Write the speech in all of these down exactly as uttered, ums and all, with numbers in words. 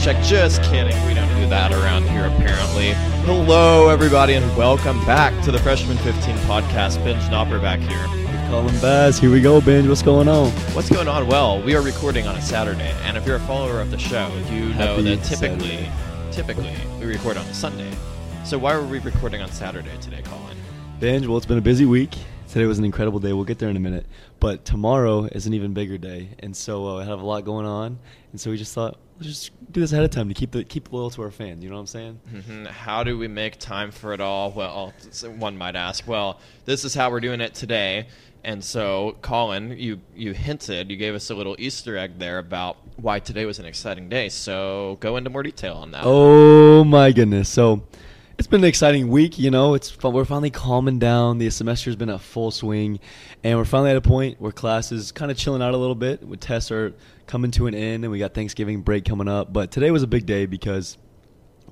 check. Just kidding. We don't do that around here, apparently. Hello, everybody, and welcome back to the Freshman fifteen podcast. Benj Knopper back here. We're calling Baz. Here we go, Benj. What's going on? What's going on? Well, we are recording on a Saturday, and if you're a follower of the show, you Happy know that typically, Saturday. typically, we record on a Sunday. So why were we recording on Saturday today, Colin? Benj, well, it's been a busy week. Today was an incredible day. We'll get there in a minute. But tomorrow is an even bigger day, and so uh, I have a lot going on. And so we just thought, let's just do this ahead of time to keep the keep loyal to our fans. You know what I'm saying? Mm-hmm. How do we make time for it all? Well, one might ask. Well, this is how we're doing it today. And so, Colin, you, you hinted, you gave us a little Easter egg there about why today was an exciting day. So go into more detail on that. Oh, my goodness. So... it's been an exciting week, you know. It's fun. We're finally calming down. The semester's been at full swing, and we're finally at a point where class is kind of chilling out a little bit. We tests are coming to an end, and we got Thanksgiving break coming up. But today was a big day because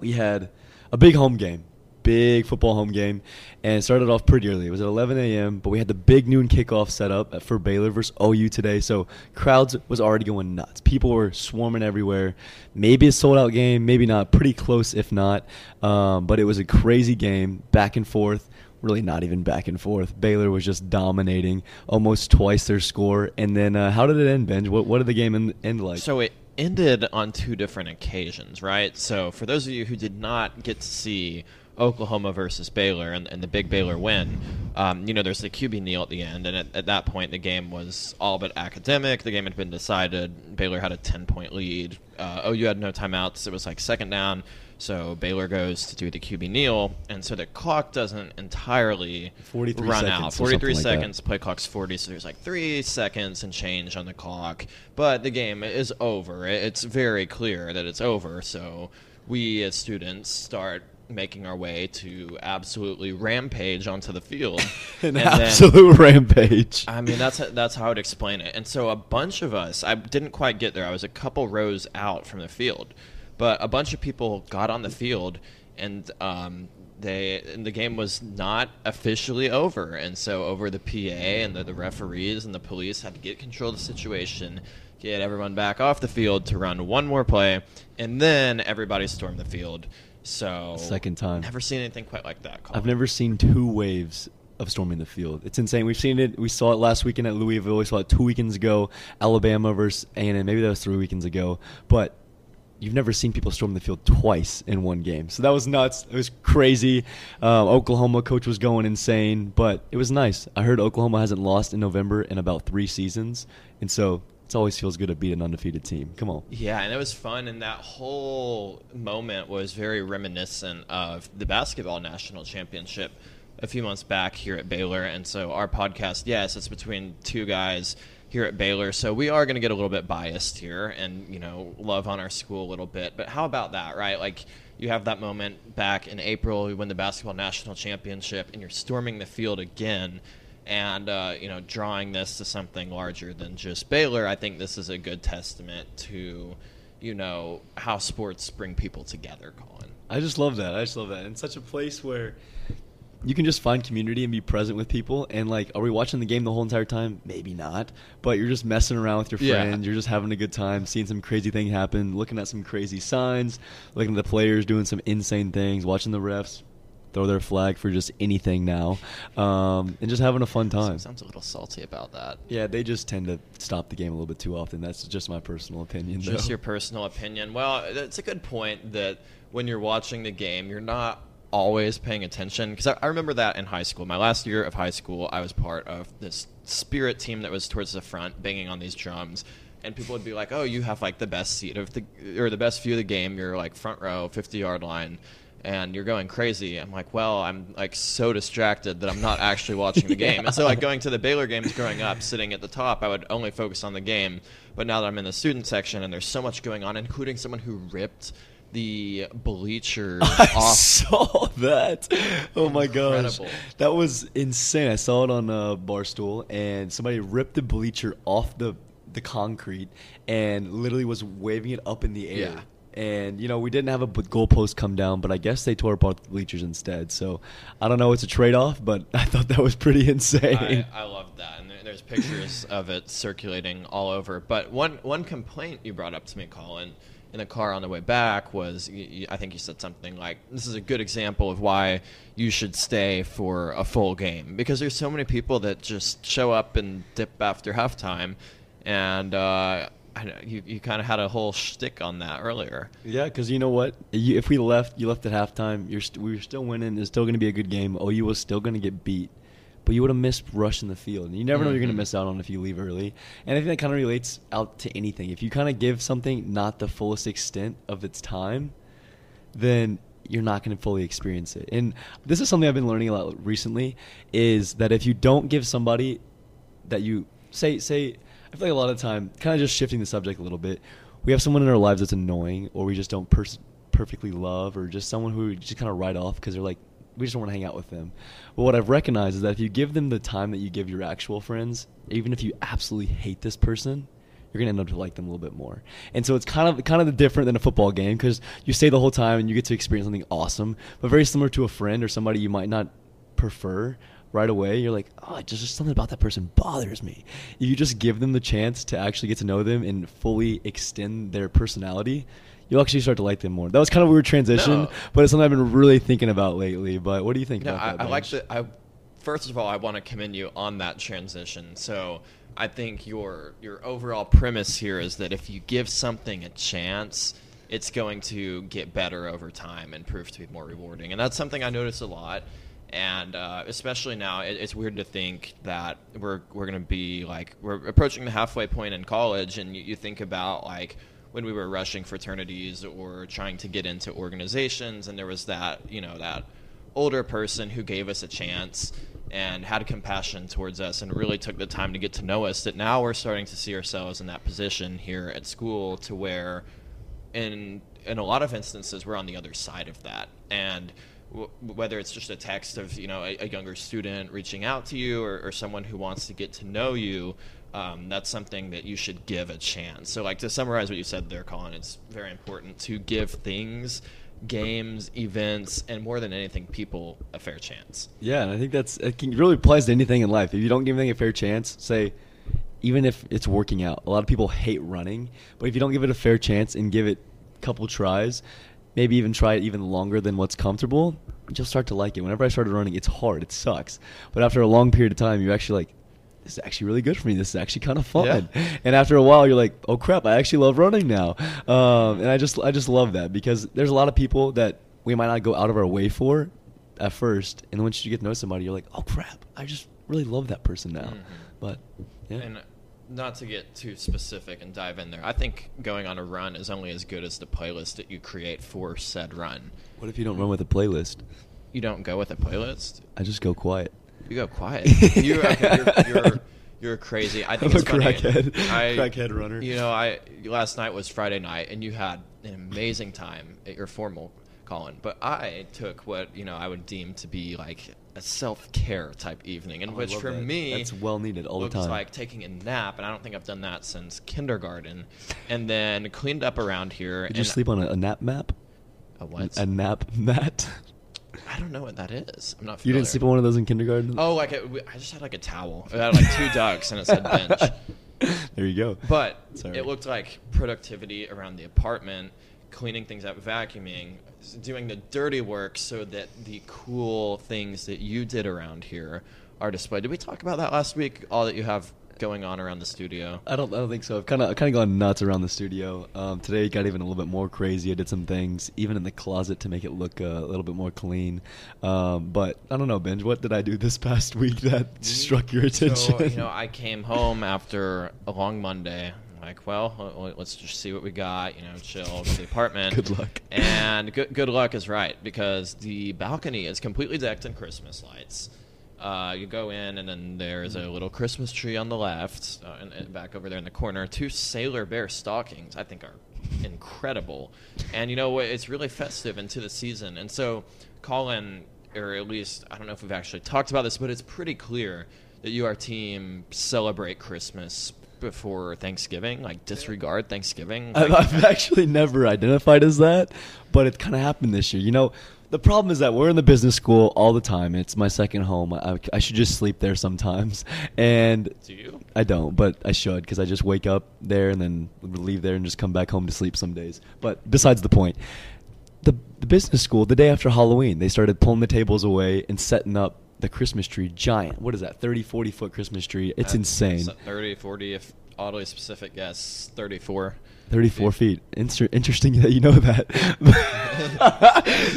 we had a big home game, big football home game, and it started off pretty early. It was at eleven a.m., but we had the big noon kickoff set up for Baylor versus O U today, so crowds was already going nuts. People were swarming everywhere. Maybe a sold-out game, maybe not. Pretty close, if not. Um, but it was a crazy game, back and forth. Really not even back and forth. Baylor was just dominating, almost twice their score. And then uh, how did it end, Benj? What, what did the game end like? So it ended on two different occasions, right? So for those of you who did not get to see Oklahoma versus Baylor and, and the big Baylor win, um, you know, there's the Q B kneel at the end, and at, at that point the game was all but academic. The game had been decided. Baylor had a ten-point lead. Uh, O U had no timeouts. It was like second down, so Baylor goes to do the Q B kneel, and so the clock doesn't entirely run out. forty-three seconds, play clock's forty, so there's like three seconds and change on the clock, but the game is over. It's very clear that it's over, so we as students start making our way to absolutely rampage onto the field. An and absolute then, rampage. I mean, that's that's how I would explain it. And so a bunch of us, I didn't quite get there. I was a couple rows out from the field. But a bunch of people got on the field, and um, they and the game was not officially over. And so over the P A and the, the referees and the police had to get control of the situation, get everyone back off the field to run one more play, and then everybody stormed the field. So second time. Never seen anything quite like that, Colin. I've never seen two waves of storming the field. It's insane. We've seen it. We saw it last weekend at Louisville. We saw it two weekends ago. Alabama versus A and M. Maybe that was three weekends ago. But you've never seen people storm the field twice in one game. So that was nuts. It was crazy. Uh, Oklahoma coach was going insane. But it was nice. I heard Oklahoma hasn't lost in November in about three seasons. And so it always feels good to beat an undefeated team. Come on. Yeah, and it was fun, and that whole moment was very reminiscent of the basketball national championship a few months back here at Baylor. And so our podcast, yes, it's between two guys here at Baylor, so we are going to get a little bit biased here and, you know, love on our school a little bit. But how about that, right? Like, you have that moment back in April, you win the basketball national championship, and you're storming the field again. And, uh, you know, drawing this to something larger than just Baylor, I think this is a good testament to, you know, how sports bring people together, Colin. I just love that. I just love that. And it's such a place where you can just find community and be present with people. And, like, are we watching the game the whole entire time? Maybe not. But you're just messing around with your friends. Yeah. You're just having a good time, seeing some crazy thing happen, looking at some crazy signs, looking at the players doing some insane things, watching the refs throw their flag for just anything now, um, and just having a fun time. Sounds a little salty about that. Yeah, they just tend to stop the game a little bit too often. That's just my personal opinion. Just though. Your personal opinion. Well, it's a good point that when you're watching the game, you're not always paying attention. Because I, I remember that in high school. My last year of high school, I was part of this spirit team that was towards the front, banging on these drums. And people would be like, oh, you have like the best seat of the or the best view of the game. You're like front row, fifty-yard line. And you're going crazy. I'm like, well, I'm like so distracted that I'm not actually watching the game. Yeah. And so like going to the Baylor games growing up, sitting at the top, I would only focus on the game. But now that I'm in the student section and there's so much going on, including someone who ripped the bleachers I off. I saw that. Oh, my gosh. That was insane. I saw it on a Barstool, and somebody ripped the bleacher off the, the concrete and literally was waving it up in the air. Yeah. And, you know, we didn't have a goalpost come down, but I guess they tore apart the bleachers instead. So, I don't know. It's a trade-off, but I thought that was pretty insane. I, I loved that. And there's pictures of it circulating all over. But one, one complaint you brought up to me, Colin, in the car on the way back was, I think you said something like, this is a good example of why you should stay for a full game, because there's so many people that just show up and dip after halftime. And uh, I know you, you kind of had a whole shtick on that earlier. Yeah, because you know what? You, if we left, you left at halftime, you're st- we were still winning. It's still going to be a good game. O U was still going to get beat. But you would have missed rushing the field. And you never know what you're going to miss out on if you leave early. And I think that kind of relates out to anything. If you kind of give something not the fullest extent of its time, then you're not going to fully experience it. And this is something I've been learning a lot recently, is that if you don't give somebody that you say, say, I feel like a lot of the time, kind of just shifting the subject a little bit, we have someone in our lives that's annoying, or we just don't pers- perfectly love, or just someone who we just kind of write off because they're like, we just don't want to hang out with them. But what I've recognized is that if you give them the time that you give your actual friends, even if you absolutely hate this person, you're going to end up to like them a little bit more. And so it's kind of kind of different than a football game, because you stay the whole time and you get to experience something awesome, but very similar to a friend or somebody you might not prefer right away. You're like, oh, just, just something about that person bothers me. If you just give them the chance to actually get to know them and fully extend their personality, you'll actually start to like them more. That was kind of a weird transition, no. but it's something I've been really thinking about lately. But what do you think no, about I, that? I like that. I, first of all, I want to commend you on that transition. So I think your your overall premise here is that if you give something a chance, it's going to get better over time and prove to be more rewarding. And that's something I notice a lot. And uh, especially now, it, it's weird to think that we're we're going to be like we're approaching the halfway point in college, and you, you think about like. when we were rushing fraternities or trying to get into organizations, and there was that, you know, that older person who gave us a chance and had compassion towards us and really took the time to get to know us, that now we're starting to see ourselves in that position here at school, to where in in a lot of instances we're on the other side of that. And w- whether it's just a text of, you know, a, a younger student reaching out to you, or, or someone who wants to get to know you, Um, that's something that you should give a chance. So, like, to summarize what you said there, Colin, it's very important to give things, games, events, and more than anything, people, a fair chance. Yeah, and I think that's it can, really applies to anything in life. If you don't give anything a fair chance, say, even if it's working out, a lot of people hate running, but if you don't give it a fair chance and give it a couple tries, maybe even try it even longer than what's comfortable, you'll start to like it. Whenever I started running, it's hard, it sucks, but after a long period of time, you're actually like, this is actually really good for me. This is actually kind of fun. Yeah. And after a while, you're like, oh crap, I actually love running now. Um, and I just, I just love that, because there's a lot of people that we might not go out of our way for at first, and once you get to know somebody, you're like, oh crap, I just really love that person now. Mm-hmm. But yeah. And not to get too specific and dive in there, I think going on a run is only as good as the playlist that you create for said run. What if you don't run with a playlist? You don't go with a playlist? I just go quiet. You go quiet. You, okay, you're, you're, you're crazy. I think I'm it's a crackhead, crackhead runner. You know, I last night was Friday night, and you had an amazing time at your formal, Colin. But I took what, you know, I would deem to be like a self-care type evening, in oh, which for that. me, that's well needed all the time. It was like taking a nap, and I don't think I've done that since kindergarten. And then cleaned up around here. Did and you sleep on a, a nap map? A what? A nap mat. I don't know what that is. I'm not familiar. You didn't sleep on one of those in kindergarten? Oh, like a, I just had like a towel. I had like two ducks, and it said bench. There you go. But Sorry. It looked like productivity around the apartment, cleaning things up, vacuuming, doing the dirty work so that the cool things that you did around here are displayed. Did we talk about that last week, all that you have going on around the studio? I don't I don't think so. I've kind of kind of gone nuts around the studio. Um, today got even a little bit more crazy. I did some things, even in the closet, to make it look uh, a little bit more clean. Um, but I don't know, Benj, what did I do this past week that struck your attention? So, you know, I came home after a long Monday. I'm like, well, let's just see what we got, you know, chill, to the apartment. Good luck. And good, good luck is right, because the balcony is completely decked in Christmas lights. Uh, you go in, and then there's a little Christmas tree on the left, uh, and, and back over there in the corner. Two Sailor Bear stockings, I think, are incredible. And, you know what? It's really festive into the season. And so, Colin, or at least, I don't know if we've actually talked about this, but it's pretty clear that you, our team, celebrate Christmas before Thanksgiving, like disregard Thanksgiving. Like, I've actually never identified as that, but it kind of happened this year. You know, The problem is that we're in the business school all the time. It's my second home. I, I should just sleep there sometimes. And do you? I don't, but I should, because I just wake up there and then leave there and just come back home to sleep some days. But besides the point, the, the business school, the day after Halloween, they started pulling the tables away and setting up the Christmas tree giant. What is that, thirty, forty-foot Christmas tree? It's That's insane. thirty, forty, if oddly specific, yes, thirty-four. thirty-four feet. Inter- interesting that you know that.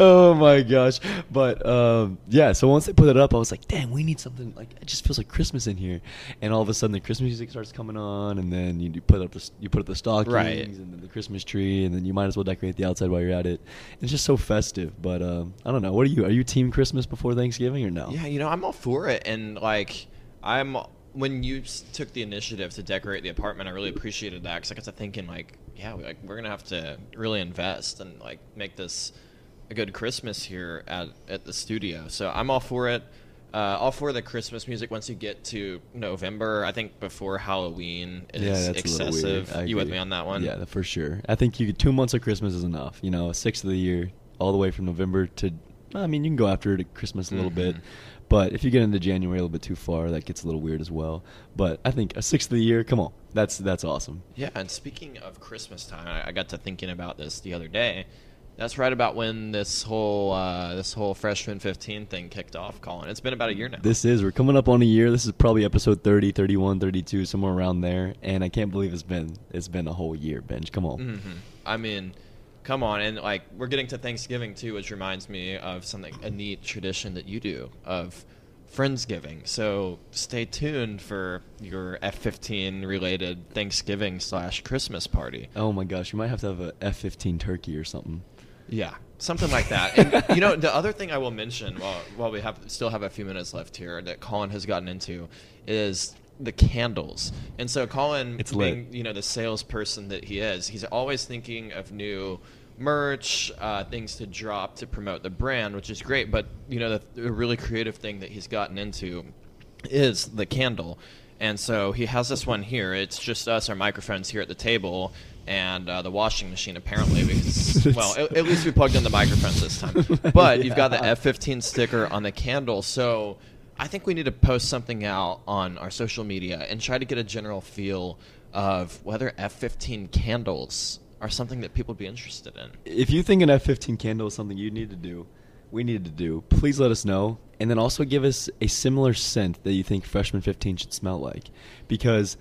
Oh, my gosh. But, um, yeah, so once they put it up, I was like, damn, we need something. Like, it just feels like Christmas in here. And all of a sudden, the Christmas music starts coming on, and then you put up the, you put up the stockings, right, and then the Christmas tree, and then you might as well decorate the outside while you're at it. It's just so festive. But um, I don't know. What are you? Are you team Christmas before Thanksgiving or no? Yeah, you know, I'm all for it. And, like, I'm – when you took the initiative to decorate the apartment, I really appreciated that, because I got to thinking, like, yeah, we, like, we're going to have to really invest and, like, make this a good Christmas here at, at the studio. So I'm all for it, uh, all for the Christmas music once you get to November. I think before Halloween it yeah, is excessive. You with me on that one? Yeah, for sure. I think you two months of Christmas is enough, you know, sixth of the year, all the way from November to, I mean, you can go after it at Christmas a little mm-hmm. bit. But if you get into January a little bit too far, that gets a little weird as well. But I think a sixth of the year, come on, that's that's awesome. Yeah, and speaking of Christmas time, I, I got to thinking about this the other day. That's right about when this whole uh, this whole Freshman fifteen thing kicked off, Colin. It's been about a year now. This is. We're coming up on a year. This is probably episode thirty, thirty-one, thirty-two, somewhere around there. And I can't believe it's been it's been a whole year, Benj. Come on. Mm-hmm. I mean... Come on, and like we're getting to Thanksgiving too, which reminds me of something, a neat tradition that you do of Friendsgiving. So stay tuned for your F fifteen related Thanksgiving slash Christmas party. Oh my gosh, you might have to have a F fifteen turkey or something. Yeah, something like that. And you know, the other thing I will mention while while we have still have a few minutes left here that Colin has gotten into is the candles. And so Colin, it's being lit. You know, the salesperson that he is, he's always thinking of new merch, uh, things to drop to promote the brand, which is great. But, you know, the, the really creative thing that he's gotten into is the candle. And so he has this one here. It's just us, our microphones here at the table, and uh, the washing machine, apparently, because, well, at, at least we plugged in the microphones this time. But yeah. You've got the F fifteen sticker on the candle. So I think we need to post something out on our social media and try to get a general feel of whether F fifteen candles are something that people would be interested in. If you think an F fifteen candle is something you need to do, we need to do, please let us know. And then also give us a similar scent that you think Freshman fifteen should smell like. Because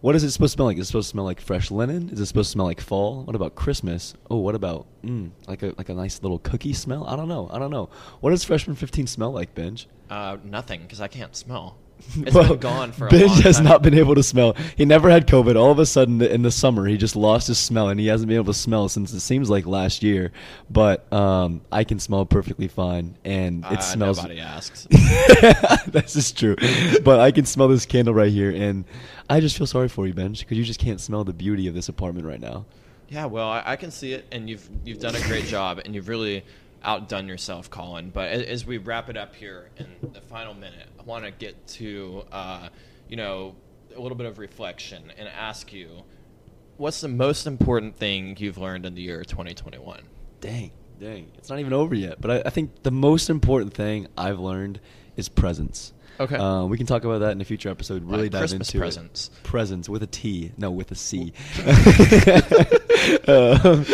what is it supposed to smell like? Is it supposed to smell like fresh linen? Is it supposed to smell like fall? What about Christmas? Oh, what about mm, like a like a nice little cookie smell? I don't know. I don't know. What does Freshman fifteen smell like, Benj? Uh, nothing, because I can't smell. It's well, been gone for a Benj long time. Benj has not been able to smell. He never had COVID. All of a sudden, in the summer, he just lost his smell, and he hasn't been able to smell since it seems like last year. But um, I can smell perfectly fine, and it uh, smells. Nobody asks. This is true. But I can smell this candle right here, and I just feel sorry for you, Benj, because you just can't smell the beauty of this apartment right now. Yeah, well, I, I can see it, and you've you've done a great job, and you've really outdone yourself, Colin. But as we wrap it up here in the final minute, I want to get to uh, you know, a little bit of reflection and ask you, what's the most important thing you've learned in the year twenty twenty-one? Dang, dang. It's not even over yet. But I, I think the most important thing I've learned is presence. Okay. Uh, we can talk about that in a future episode. Really like dive Christmas into presents. It. Presents with a T, no, with a C. uh,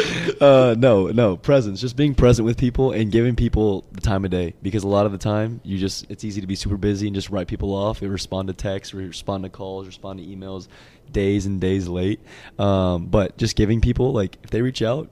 uh, no, no, presents. Just being present with people and giving people the time of day, because a lot of the time you just it's easy to be super busy and just write people off. You respond to texts, respond to calls, respond to emails, days and days late. Um, but just giving people, like, if they reach out,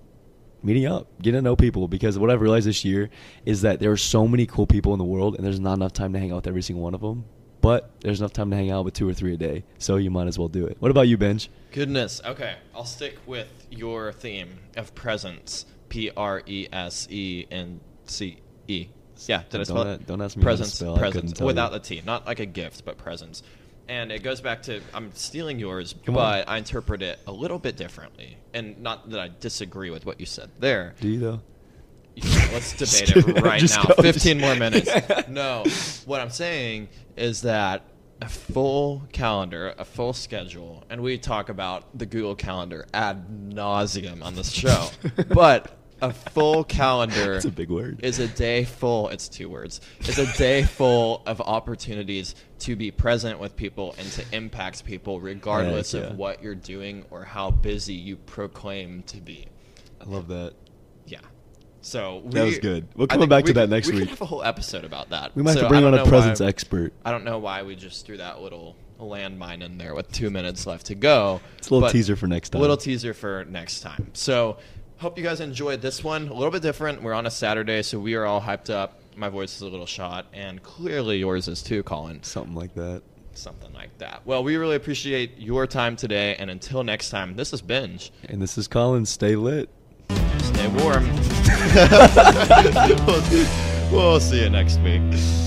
meeting up, getting to know people, because what I've realized this year is that there are so many cool people in the world, and there's not enough time to hang out with every single one of them, but there's enough time to hang out with two or three a day, so you might as well do it. What about you, Benj? Goodness. Okay, I'll stick with your theme of presence, P R E S E N C E. Yeah, did I spell don't, it? Don't ask me presence, how to spell. Presence, without you. The T, not like a gift, but presence. And it goes back to, I'm stealing yours, Come but on. I interpret it a little bit differently. And not that I disagree with what you said there. Do you, though? Yeah, let's debate it right now. Go. fifteen more minutes. No, what I'm saying is that a full calendar, a full schedule, and we talk about the Google Calendar ad nauseum on this show. But A full calendar That's a big word. is a day full. It's two words. It's a day full of opportunities to be present with people and to impact people regardless yeah, yeah. of what you're doing or how busy you proclaim to be. I love that. Yeah. So we, that was good. We'll come back we, to that next we week. We have a whole episode about that. We might so have to bring on a presence why, expert. I don't know why we just threw that little landmine in there with two minutes left to go. It's a little teaser for next time. A little teaser for next time. So... hope you guys enjoyed this one. A little bit different. We're on a Saturday, so we are all hyped up. My voice is a little shot, and clearly yours is too, Colin. Something like that. Something like that. Well, we really appreciate your time today, and until next time, this is Binge. And this is Colin. Stay lit. Stay warm. We'll see you next week.